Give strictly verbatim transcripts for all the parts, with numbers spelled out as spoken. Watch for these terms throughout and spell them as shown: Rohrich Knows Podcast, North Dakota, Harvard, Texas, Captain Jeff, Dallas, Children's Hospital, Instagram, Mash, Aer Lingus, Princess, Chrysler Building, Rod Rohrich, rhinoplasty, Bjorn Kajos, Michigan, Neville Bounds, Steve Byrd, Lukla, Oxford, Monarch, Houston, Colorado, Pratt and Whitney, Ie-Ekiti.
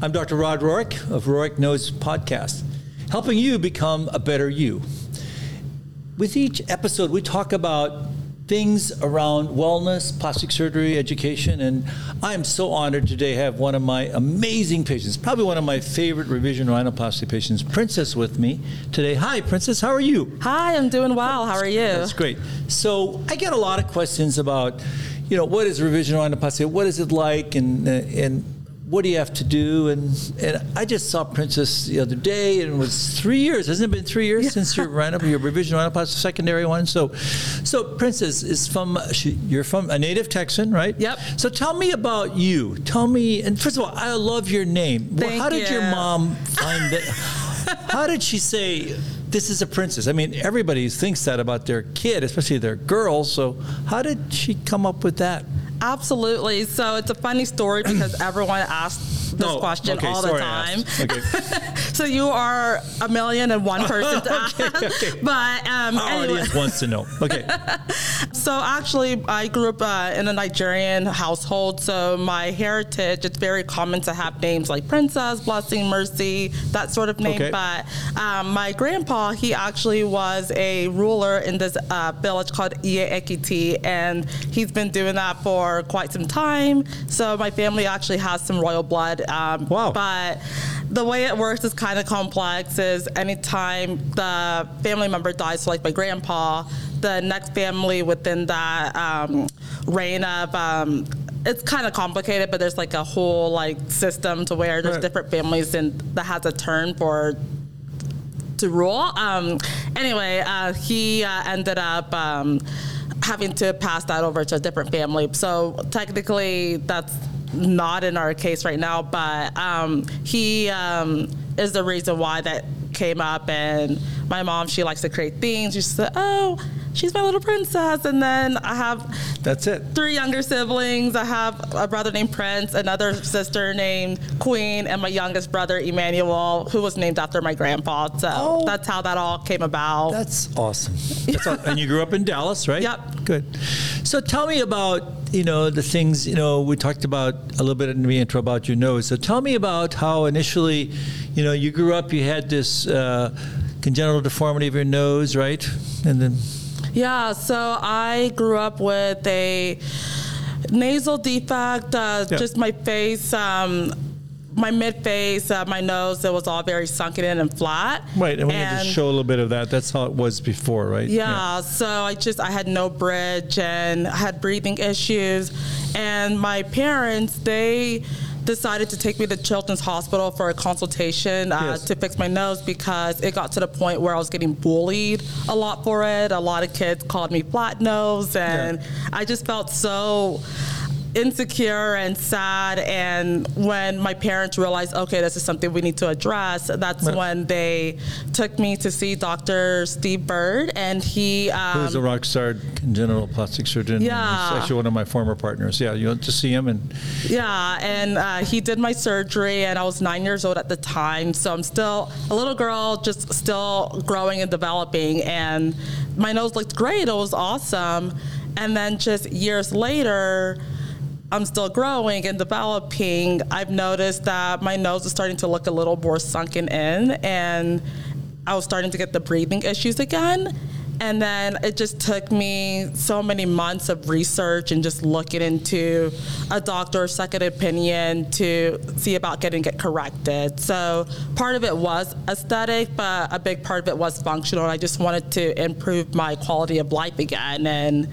I'm Doctor Rod Rohrich of Rohrich Knows Podcast, helping you become a better you. With each episode, we talk about things around wellness, plastic surgery, education, and I'm so honored today to have one of my amazing patients, probably one of my favorite revision rhinoplasty patients, Princess, with me today. Hi, Princess, how are you? Hi, I'm doing well. How are you? That's great. So I get a lot of questions about, you know, what is revision rhinoplasty? What is it like? And, and what do you have to do? And and I just saw Princess the other day, and it was three years. Hasn't it been three years yeah. since your rhino, your revision rhinoplasty secondary one? So, so Princess is from she, you're from a native Texan, right? Yep. So tell me about you. Tell me, and first of all, I love your name. Thank How did you. your mom find that? How did she say, this is a princess? I mean, everybody thinks that about their kid, especially their girls. So how did she come up with that? Absolutely. So it's a funny story because everyone asks this oh, question okay, all the time. Okay. So you are a million and one person to ask. okay, okay. But um, our anyway. audience wants to know. Okay. So actually, I grew up uh, in a Nigerian household. So my heritage, it's very common to have names like Princess, Blessing, Mercy, that sort of name. Okay. But um, my grandpa, he actually was a ruler in this uh, village called Ie-Ekiti, and he's been doing that for quite some time. So my family actually has some royal blood. Um, wow. But the way it works is kind of complex. Is anytime the family member dies, so like my grandpa, the next family within that um, reign of um, it's kind of complicated, but there's like a whole like system to where there's right. different families and that has a turn for to rule. Um, anyway, uh, he uh, ended up um, having to pass that over to a different family. So technically that's not in our case right now, but um, he um, is the reason why that came up. And my mom, she likes to create things. She said, oh, she's my little princess. And then I have that's it. three younger siblings. I have a brother named Prince, another sister named Queen, and my youngest brother, Emmanuel, who was named after my grandpa. So oh, that's how that all came about. That's awesome. That's all, and you grew up in Dallas, right? Yep. Good. So tell me about, you know, the things, you know, we talked about a little bit in the intro about your nose. So tell me about how initially, you know, you grew up, you had this uh, congenital deformity of your nose, right? And then... Yeah, so I grew up with a nasal defect, uh, yeah. just my face, um, my mid-face, uh, my nose, it was all very sunken in and flat. Right, and we and, had to show a little bit of that. That's how it was before, right? Yeah, yeah, so I just, I had no bridge and I had breathing issues. And my parents, they decided to take me to Children's Hospital for a consultation uh, yes. to fix my nose because it got to the point where I was getting bullied a lot for it. A lot of kids called me flat nose, and yeah. I just felt so insecure and sad. And when my parents realized, okay, this is something we need to address, that's right. when they took me to see Doctor Steve Byrd, and he um, who's a rock star congenital plastic surgeon. Yeah, he's actually one of my former partners. Yeah, you went to see him, and yeah, and uh, he did my surgery, and I was nine years old at the time, so I'm still a little girl, just still growing and developing, and my nose looked great. It was awesome, and then just years later, I'm still growing and developing. I've noticed that my nose is starting to look a little more sunken in, and I was starting to get the breathing issues again. And then it just took me so many months of research and just looking into a doctor's second opinion to see about getting it corrected. So part of it was aesthetic, but a big part of it was functional. I just wanted to improve my quality of life again, and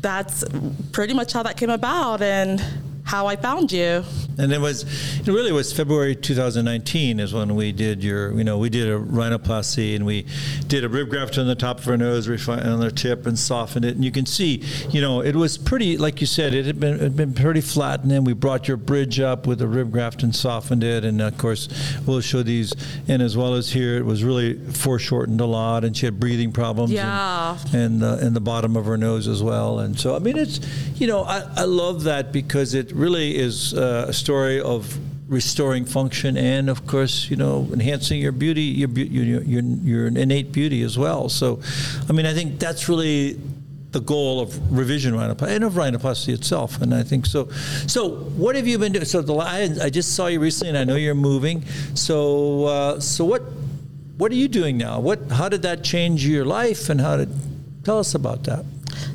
that's pretty much how that came about and how I found you. And it was, it really was February two thousand nineteen is when we did your, you know, we did a rhinoplasty and we did a rib graft on the top of her nose, refined on her tip and softened it. And you can see, you know, it was pretty, like you said, it had been, it had been pretty flat. And then we brought your bridge up with a rib graft and softened it. And of course, we'll show these. And as well as here, it was really foreshortened a lot. And she had breathing problems. Yeah. And, and, the, and the bottom of her nose as well. And so, I mean, it's, you know, I, I love that because it really is uh, a story of restoring function and, of course, you know, enhancing your beauty, your, your your your innate beauty as well. So, I mean, I think that's really the goal of revision rhinoplasty and of rhinoplasty itself. And I think so. So what have you been doing? So the, I, I just saw you recently, and I know you're moving. So uh, so what what are you doing now? What how did that change your life, and how did tell us about that?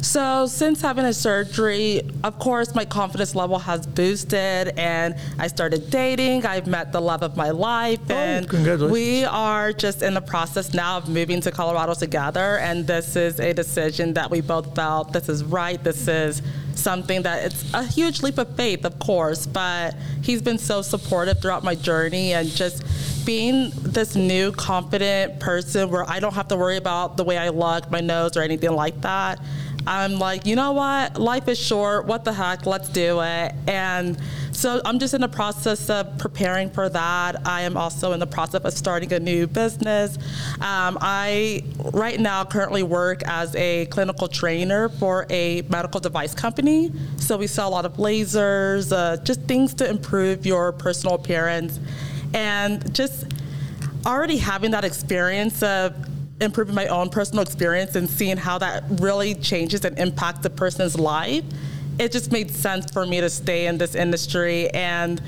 So since having a surgery, of course, my confidence level has boosted, and I started dating. I've met the love of my life, oh, and congratulations. We are just in the process now of moving to Colorado together. And this is a decision that we both felt this is right. This is something that it's a huge leap of faith, of course, but he's been so supportive throughout my journey, and just being this new confident person where I don't have to worry about the way I look, my nose, or anything like that. I'm like, you know what? Life is short. What the heck? Let's do it. And so I'm just in the process of preparing for that. I am also in the process of starting a new business. Um, I, right now, currently work as a clinical trainer for a medical device company. So we sell a lot of lasers, uh, just things to improve your personal appearance. And just already having that experience of improving my own personal experience and seeing how that really changes and impacts a person's life, it just made sense for me to stay in this industry. And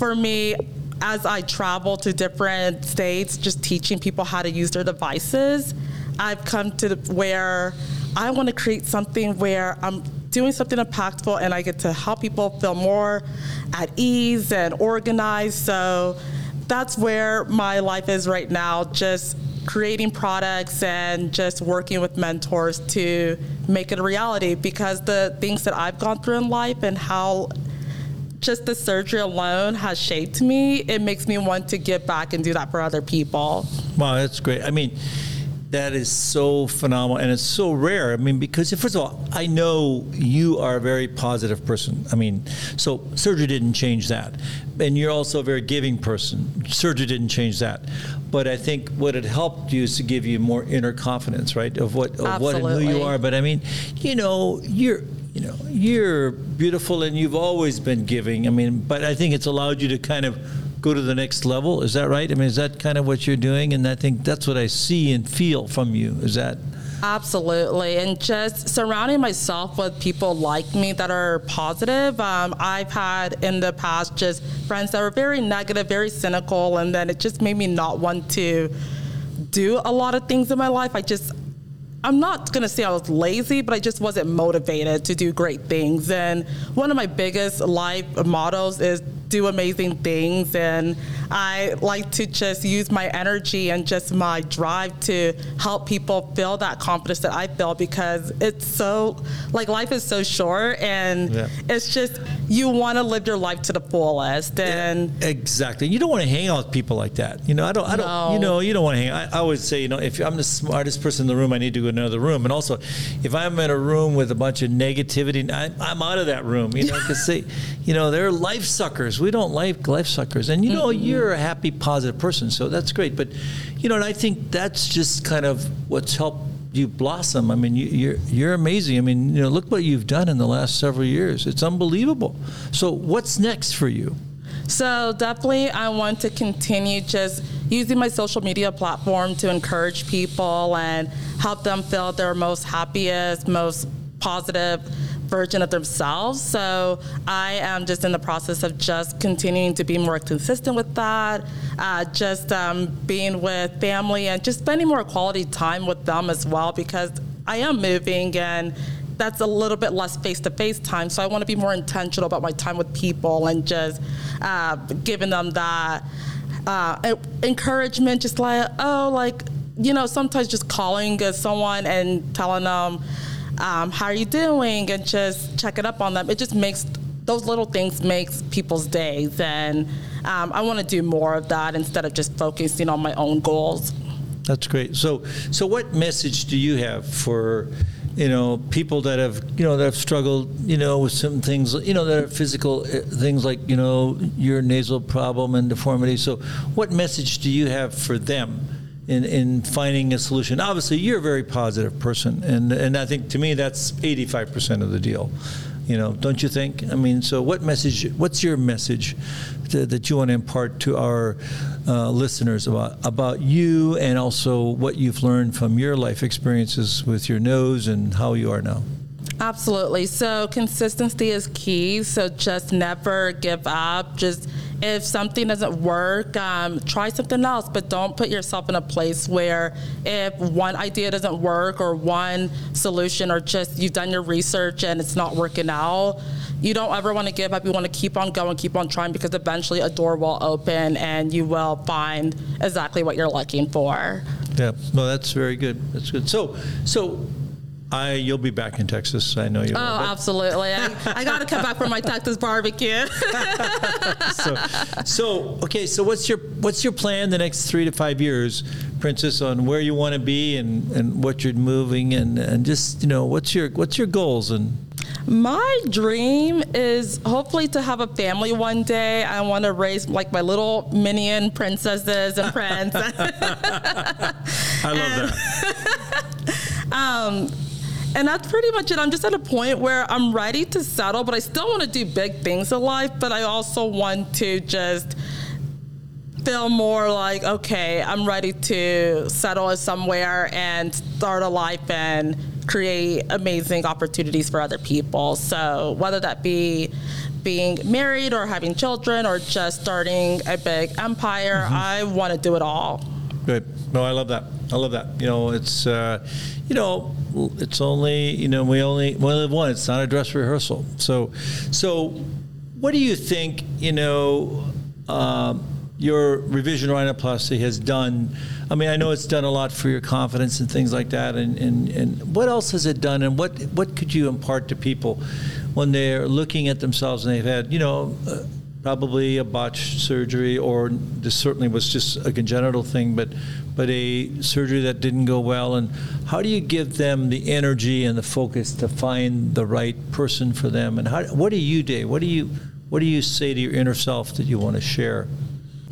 for me, as I travel to different states, just teaching people how to use their devices, I've come to where I want to create something where I'm doing something impactful and I get to help people feel more at ease and organized. So that's where my life is right now, just creating products and just working with mentors to make it a reality, because the things that I've gone through in life and how just the surgery alone has shaped me, it makes me want to give back and do that for other people. Wow, that's great. I mean, that is so phenomenal, and it's so rare. I mean, because first of all, I know you are a very positive person. I mean, so surgery didn't change that. And you're also a very giving person. Surgery didn't change that. But I think what it helped you is to give you more inner confidence, right? Of what of what and who you are. But I mean, you know, you're you know, you're beautiful, and you've always been giving. I mean, but I think it's allowed you to kind of go to the next level. Is that right? I mean, is that kind of what you're doing? And I think that's what I see and feel from you. Is that? Absolutely. And just surrounding myself with people like me that are positive. Um, I've had in the past just friends that were very negative, very cynical, and then it just made me not want to do a lot of things in my life. I just, I'm not going to say I was lazy, but I just wasn't motivated to do great things. And one of my biggest life mottos is do amazing things. And I like to just use my energy and just my drive to help people feel that confidence that I feel, because it's so, like, life is so short, and yeah. It's just, you want to live your life to the fullest. And yeah, exactly. You don't want to hang out with people like that. You know, I don't, I don't, no. you know, you don't want to hang out. I always say, you know, if I'm the smartest person in the room, I need to go another room. And also, if I'm in a room with a bunch of negativity, I, I'm out of that room, you know, because they, you know, they're life suckers. We don't like life suckers. And, you know, mm-hmm. You're a happy, positive person, so that's great. But, you know, and I think that's just kind of what's helped you blossom. I mean, you, you're you're amazing. I mean, you know, look what you've done in the last several years. It's unbelievable. So what's next for you? So definitely I want to continue just using my social media platform to encourage people and help them feel their most happiest, most positive version of themselves. So I am just in the process of just continuing to be more consistent with that, uh, just um, being with family and just spending more quality time with them as well, because I am moving and that's a little bit less face-to-face time. So I want to be more intentional about my time with people and just uh, giving them that uh, encouragement, just like, oh, like, you know, sometimes just calling someone and telling them, um, how are you doing? And just checking up on them. It just makes, those little things makes people's days. And um, I want to do more of that instead of just focusing on my own goals. That's great. So, so what message do you have for, you know, people that have, you know, that have struggled, you know, with some things, you know, that are physical things like, you know, your nasal problem and deformity. So what message do you have for them in, in finding a solution? Obviously, you're a very positive person. And, and I think to me, that's eighty-five percent of the deal. you know, don't you think? I mean, so what message, what's your message to, that you want to impart to our uh, listeners about, about you and also what you've learned from your life experiences with your nose and how you are now? Absolutely. So consistency is key. So just never give up. Just if something doesn't work, um, try something else. But don't put yourself in a place where if one idea doesn't work or one solution or just you've done your research and it's not working out, you don't ever want to give up. You want to keep on going, keep on trying, because eventually a door will open and you will find exactly what you're looking for. Yeah. No, that's very good. That's good. So, so. I you'll be back in Texas. I know you. Oh, will, absolutely! I, I got to come back for my Texas barbecue. so, so okay. So what's your what's your plan the next three to five years, Princess, on where you want to be and, and what you're moving and, and just you know what's your what's your goals and. My dream is hopefully to have a family one day. I want to raise like my little minion princesses and prince. I love that. um, And that's pretty much it. I'm just at a point where I'm ready to settle, but I still want to do big things in life, but I also want to just feel more like, okay, I'm ready to settle somewhere and start a life and create amazing opportunities for other people. So whether that be being married or having children or just starting a big empire, mm-hmm. I want to do it all. Good. No, I love that. I love that. You know, it's, uh, you know, it's only, you know, we only, we only live once. It's not a dress rehearsal. So, so what do you think, you know, um, your revision rhinoplasty has done? I mean, I know it's done a lot for your confidence and things like that. And, and, and what else has it done? And what, what could you impart to people when they're looking at themselves and they've had, you know, uh, probably a botched surgery, or this certainly was just a congenital thing, but but a surgery that didn't go well, and how do you give them the energy and the focus to find the right person for them? And how, what do you do? What do you what do you say to your inner self that you want to share?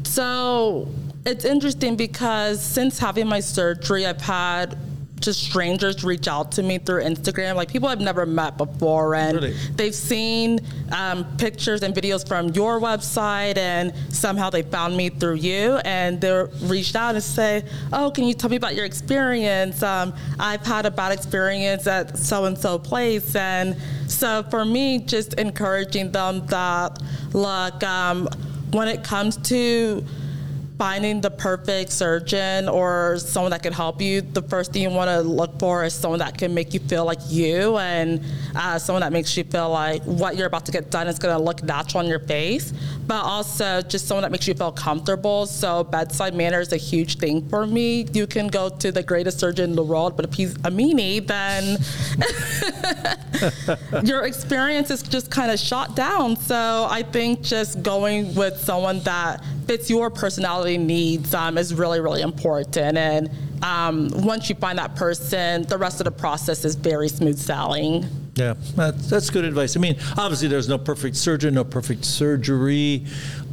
So it's interesting because since having my surgery, I've had just strangers reach out to me through Instagram, like people I've never met before, and really? They've seen um, pictures and videos from your website, and somehow they found me through you, and they reached out and say, oh, can you tell me about your experience? Um, I've had a bad experience at so-and-so place. And so for me, just encouraging them that, look, um, when it comes to finding the perfect surgeon or someone that could help you, the first thing you want to look for is someone that can make you feel like you, and uh, someone that makes you feel like what you're about to get done is going to look natural on your face, but also just someone that makes you feel comfortable. So bedside manner is a huge thing for me. You can go to the greatest surgeon in the world, but if he's a meanie, then your experience is just kind of shot down. So I think just going with someone that fits your personality needs um, is really, really important. And um, once you find that person, the rest of the process is very smooth sailing. Yeah, that's good advice. I mean, obviously there's no perfect surgeon, no perfect surgery,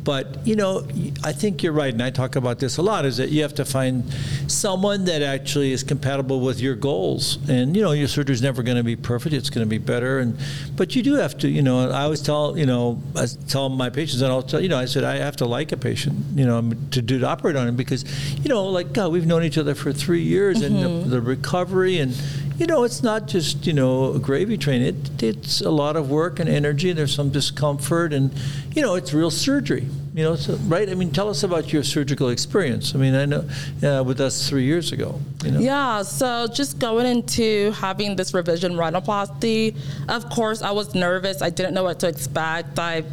but you know, I think you're right, and I talk about this a lot, is that you have to find someone that actually is compatible with your goals. And you know, your surgery's never going to be perfect, it's going to be better, and but you do have to, you know, I always tell, you know, I tell my patients, and I'll tell, you know, I said, I have to like a patient, you know, to do to operate on him, because, you know, like, God, we've known each other for three years, mm-hmm. and the, the recovery, and you know, it's not just, you know, a gravy train. It, it's a lot of work and energy. There's some discomfort, and, you know, it's real surgery, you know, so, right? I mean, tell us about your surgical experience. I mean, I know uh, with us three years ago, you know. Yeah, so just going into having this revision rhinoplasty, of course, I was nervous. I didn't know what to expect. I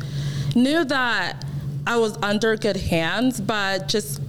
knew that I was under good hands, but just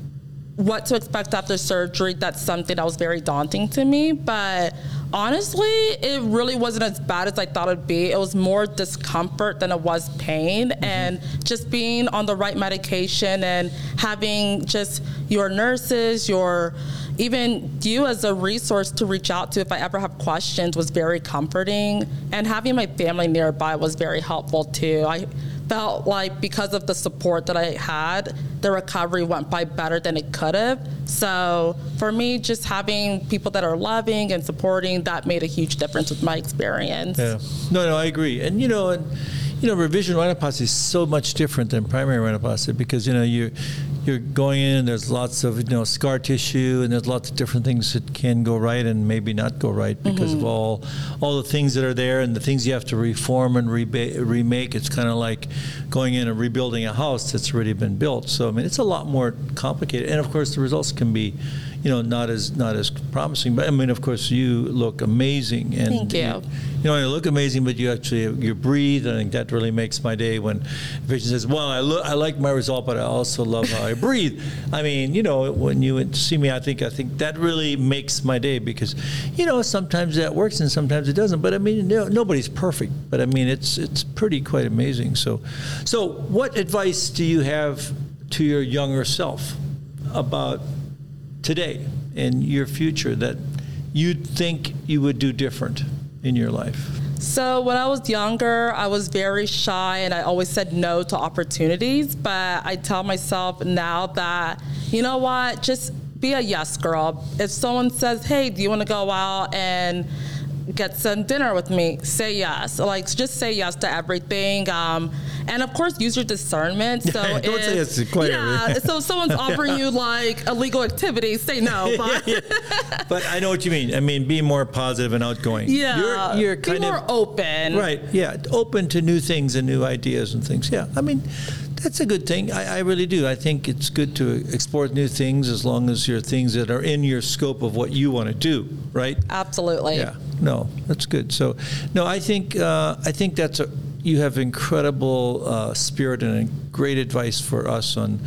what to expect after surgery, that's something that was very daunting to me. But honestly, it really wasn't as bad as I thought it'd be. It was more discomfort than it was pain, mm-hmm. and just being on the right medication and having just your nurses, your even you as a resource to reach out to if I ever have questions was very comforting, and having my family nearby was very helpful too. I felt like because of the support that I had, the recovery went by better than it could have. So for me, just having people that are loving and supporting, that made a huge difference with my experience. Yeah. No, no, I agree. And, you know, and, you know, revision rhinoplasty is so much different than primary rhinoplasty because, you know, you're, you're going in and there's lots of, you know, scar tissue and there's lots of different things that can go right and maybe not go right because mm-hmm. of all all the things that are there and the things you have to reform and reba- remake. It's kind of like going in and rebuilding a house that's already been built. So, I mean, it's a lot more complicated. And, of course, the results can be, you know, not as not as promising. But, I mean, of course, you look amazing. And Thank you. You, you know, you look amazing, but you actually, you breathe. I think that really makes my day when a patient says, well, I, lo- I like my result, but I also love how I breathe. I mean, you know, when you see me, I think I think that really makes my day because, you know, sometimes that works and sometimes it doesn't. But, I mean, no, nobody's perfect. But, I mean, it's it's pretty quite amazing. So, so what advice do you have to your younger self about today and your future that you'd think you would do different in your life? So when I was younger, I was very shy and I always said no to opportunities, but I tell myself now that, you know what, just be a yes girl. If someone says, hey, do you want to go out and get some dinner with me, say yes. Like, just say yes to everything. Um, and of course, use your discernment. So yeah, don't if, say yes to quite yeah, everything. So if someone's offering you like illegal activities, say no. But. yeah, yeah. But I know what you mean. I mean, be more positive and outgoing. Yeah, you're, you're kind be more of, open. Right, yeah, open to new things and new ideas and things. Yeah, I mean, that's a good thing. I, I really do. I think it's good to explore new things as long as you're things that are in your scope of what you want to do, right? Absolutely. Yeah. No, that's good. So, no, I think uh, I think that's a, you have incredible uh, spirit and great advice for us on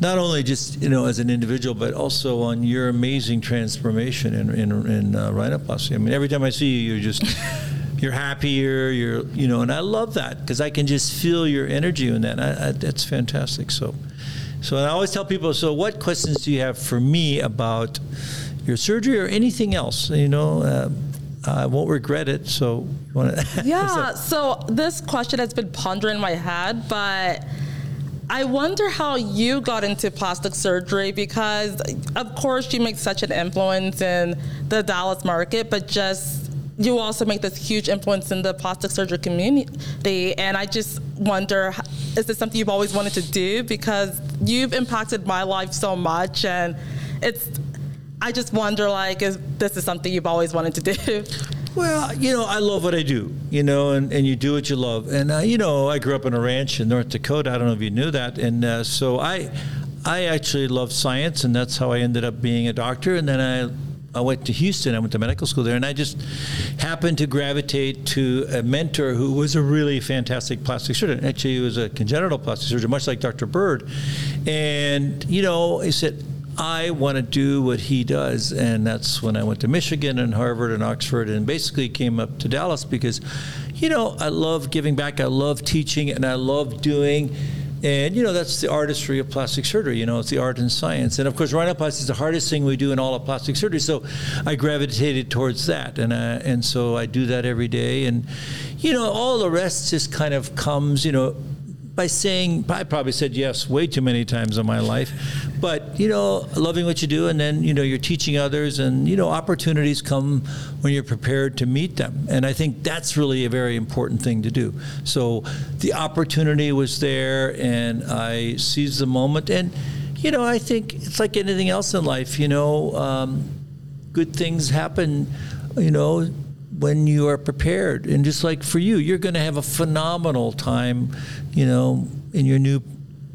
not only just, you know, as an individual, but also on your amazing transformation in in, in uh, rhinoplasty. I mean, every time I see you, you're just. You're happier, you're, you know, and I love that because I can just feel your energy in that. And I, I, that's fantastic. So, so and I always tell people, so what questions do you have for me about your surgery or anything else? You know, uh, I won't regret it. So, you wanna yeah. So this question has been pondering in my head, but I wonder how you got into plastic surgery because, of course, you make such an influence in the Dallas market, but just. You also make this huge influence in the plastic surgery community. And I just wonder, is this something you've always wanted to do? Because you've impacted my life so much. And it's, I just wonder, like, is this is something you've always wanted to do? Well, you know, I love what I do, you know, and, and you do what you love. And, uh, you know, I grew up on a ranch in North Dakota. I don't know if you knew that. And uh, so I, I actually love science, and that's how I ended up being a doctor. And then I... I went to Houston, I went to medical school there, and I just happened to gravitate to a mentor who was a really fantastic plastic surgeon. Actually, he was a congenital plastic surgeon, much like Doctor Byrd. And, you know, he said, I want to do what he does. And that's when I went to Michigan and Harvard and Oxford and basically came up to Dallas because, you know, I love giving back, I love teaching, and I love doing. And, you know, that's the artistry of plastic surgery. You know, it's the art and science. And, of course, rhinoplasty is the hardest thing we do in all of plastic surgery. So I gravitated towards that. And I, and so I do that every day. And, you know, all the rest just kind of comes, you know, by saying, I probably said yes way too many times in my life. But, you know, loving what you do. And then, you know, you're teaching others. And, you know, opportunities come when you're prepared to meet them. And I think that's really a very important thing to do. So the opportunity was there, and I seized the moment. And, you know, I think it's like anything else in life, you know, um, good things happen, you know, when you are prepared. And just like for you, you're going to have a phenomenal time, you know, in your new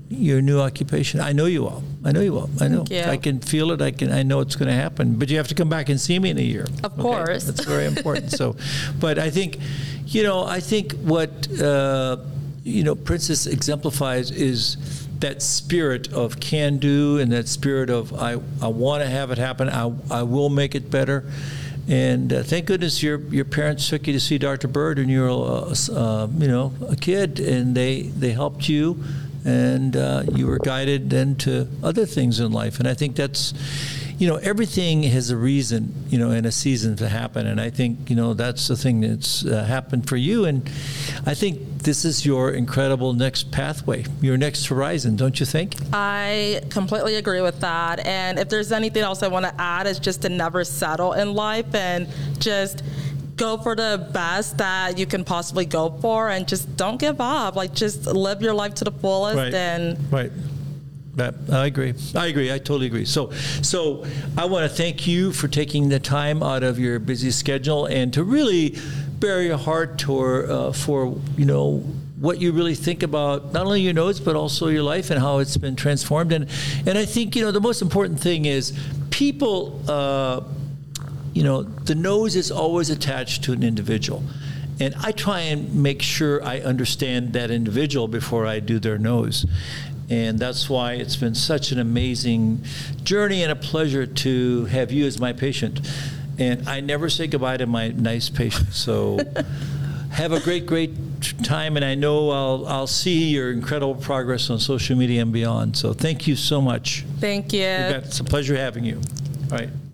your new occupation. I know you all. I know you will. I know. I can feel it. I can. I know it's going to happen. But you have to come back and see me in a year. Of okay? course, that's very important. So, but I think, you know, I think what uh, you know, Princess exemplifies is that spirit of can do and that spirit of I I want to have it happen. I I will make it better. And uh, thank goodness your your parents took you to see Doctor Byrd, and you were uh, uh, you know a kid, and they they helped you. And uh, you were guided then to other things in life. And I think that's, you know, everything has a reason, you know, and a season to happen. And I think, you know, that's the thing that's uh, happened for you. And I think this is your incredible next pathway, your next horizon, don't you think? I completely agree with that. And if there's anything else I want to add, is just to never settle in life and just go for the best that you can possibly go for, and just don't give up. Like, just live your life to the fullest. Right. And right. I agree. I agree. I totally agree. So, so I want to thank you for taking the time out of your busy schedule and to really bear your heart toward, uh, for, you know, what you really think about not only your notes, but also your life and how it's been transformed. And, and I think, you know, the most important thing is people, uh, you know, the nose is always attached to an individual. And I try and make sure I understand that individual before I do their nose. And that's why it's been such an amazing journey and a pleasure to have you as my patient. And I never say goodbye to my nice patients. So have a great, great time. And I know I'll I'll see your incredible progress on social media and beyond. So thank you so much. Thank you. It's a pleasure having you. All right.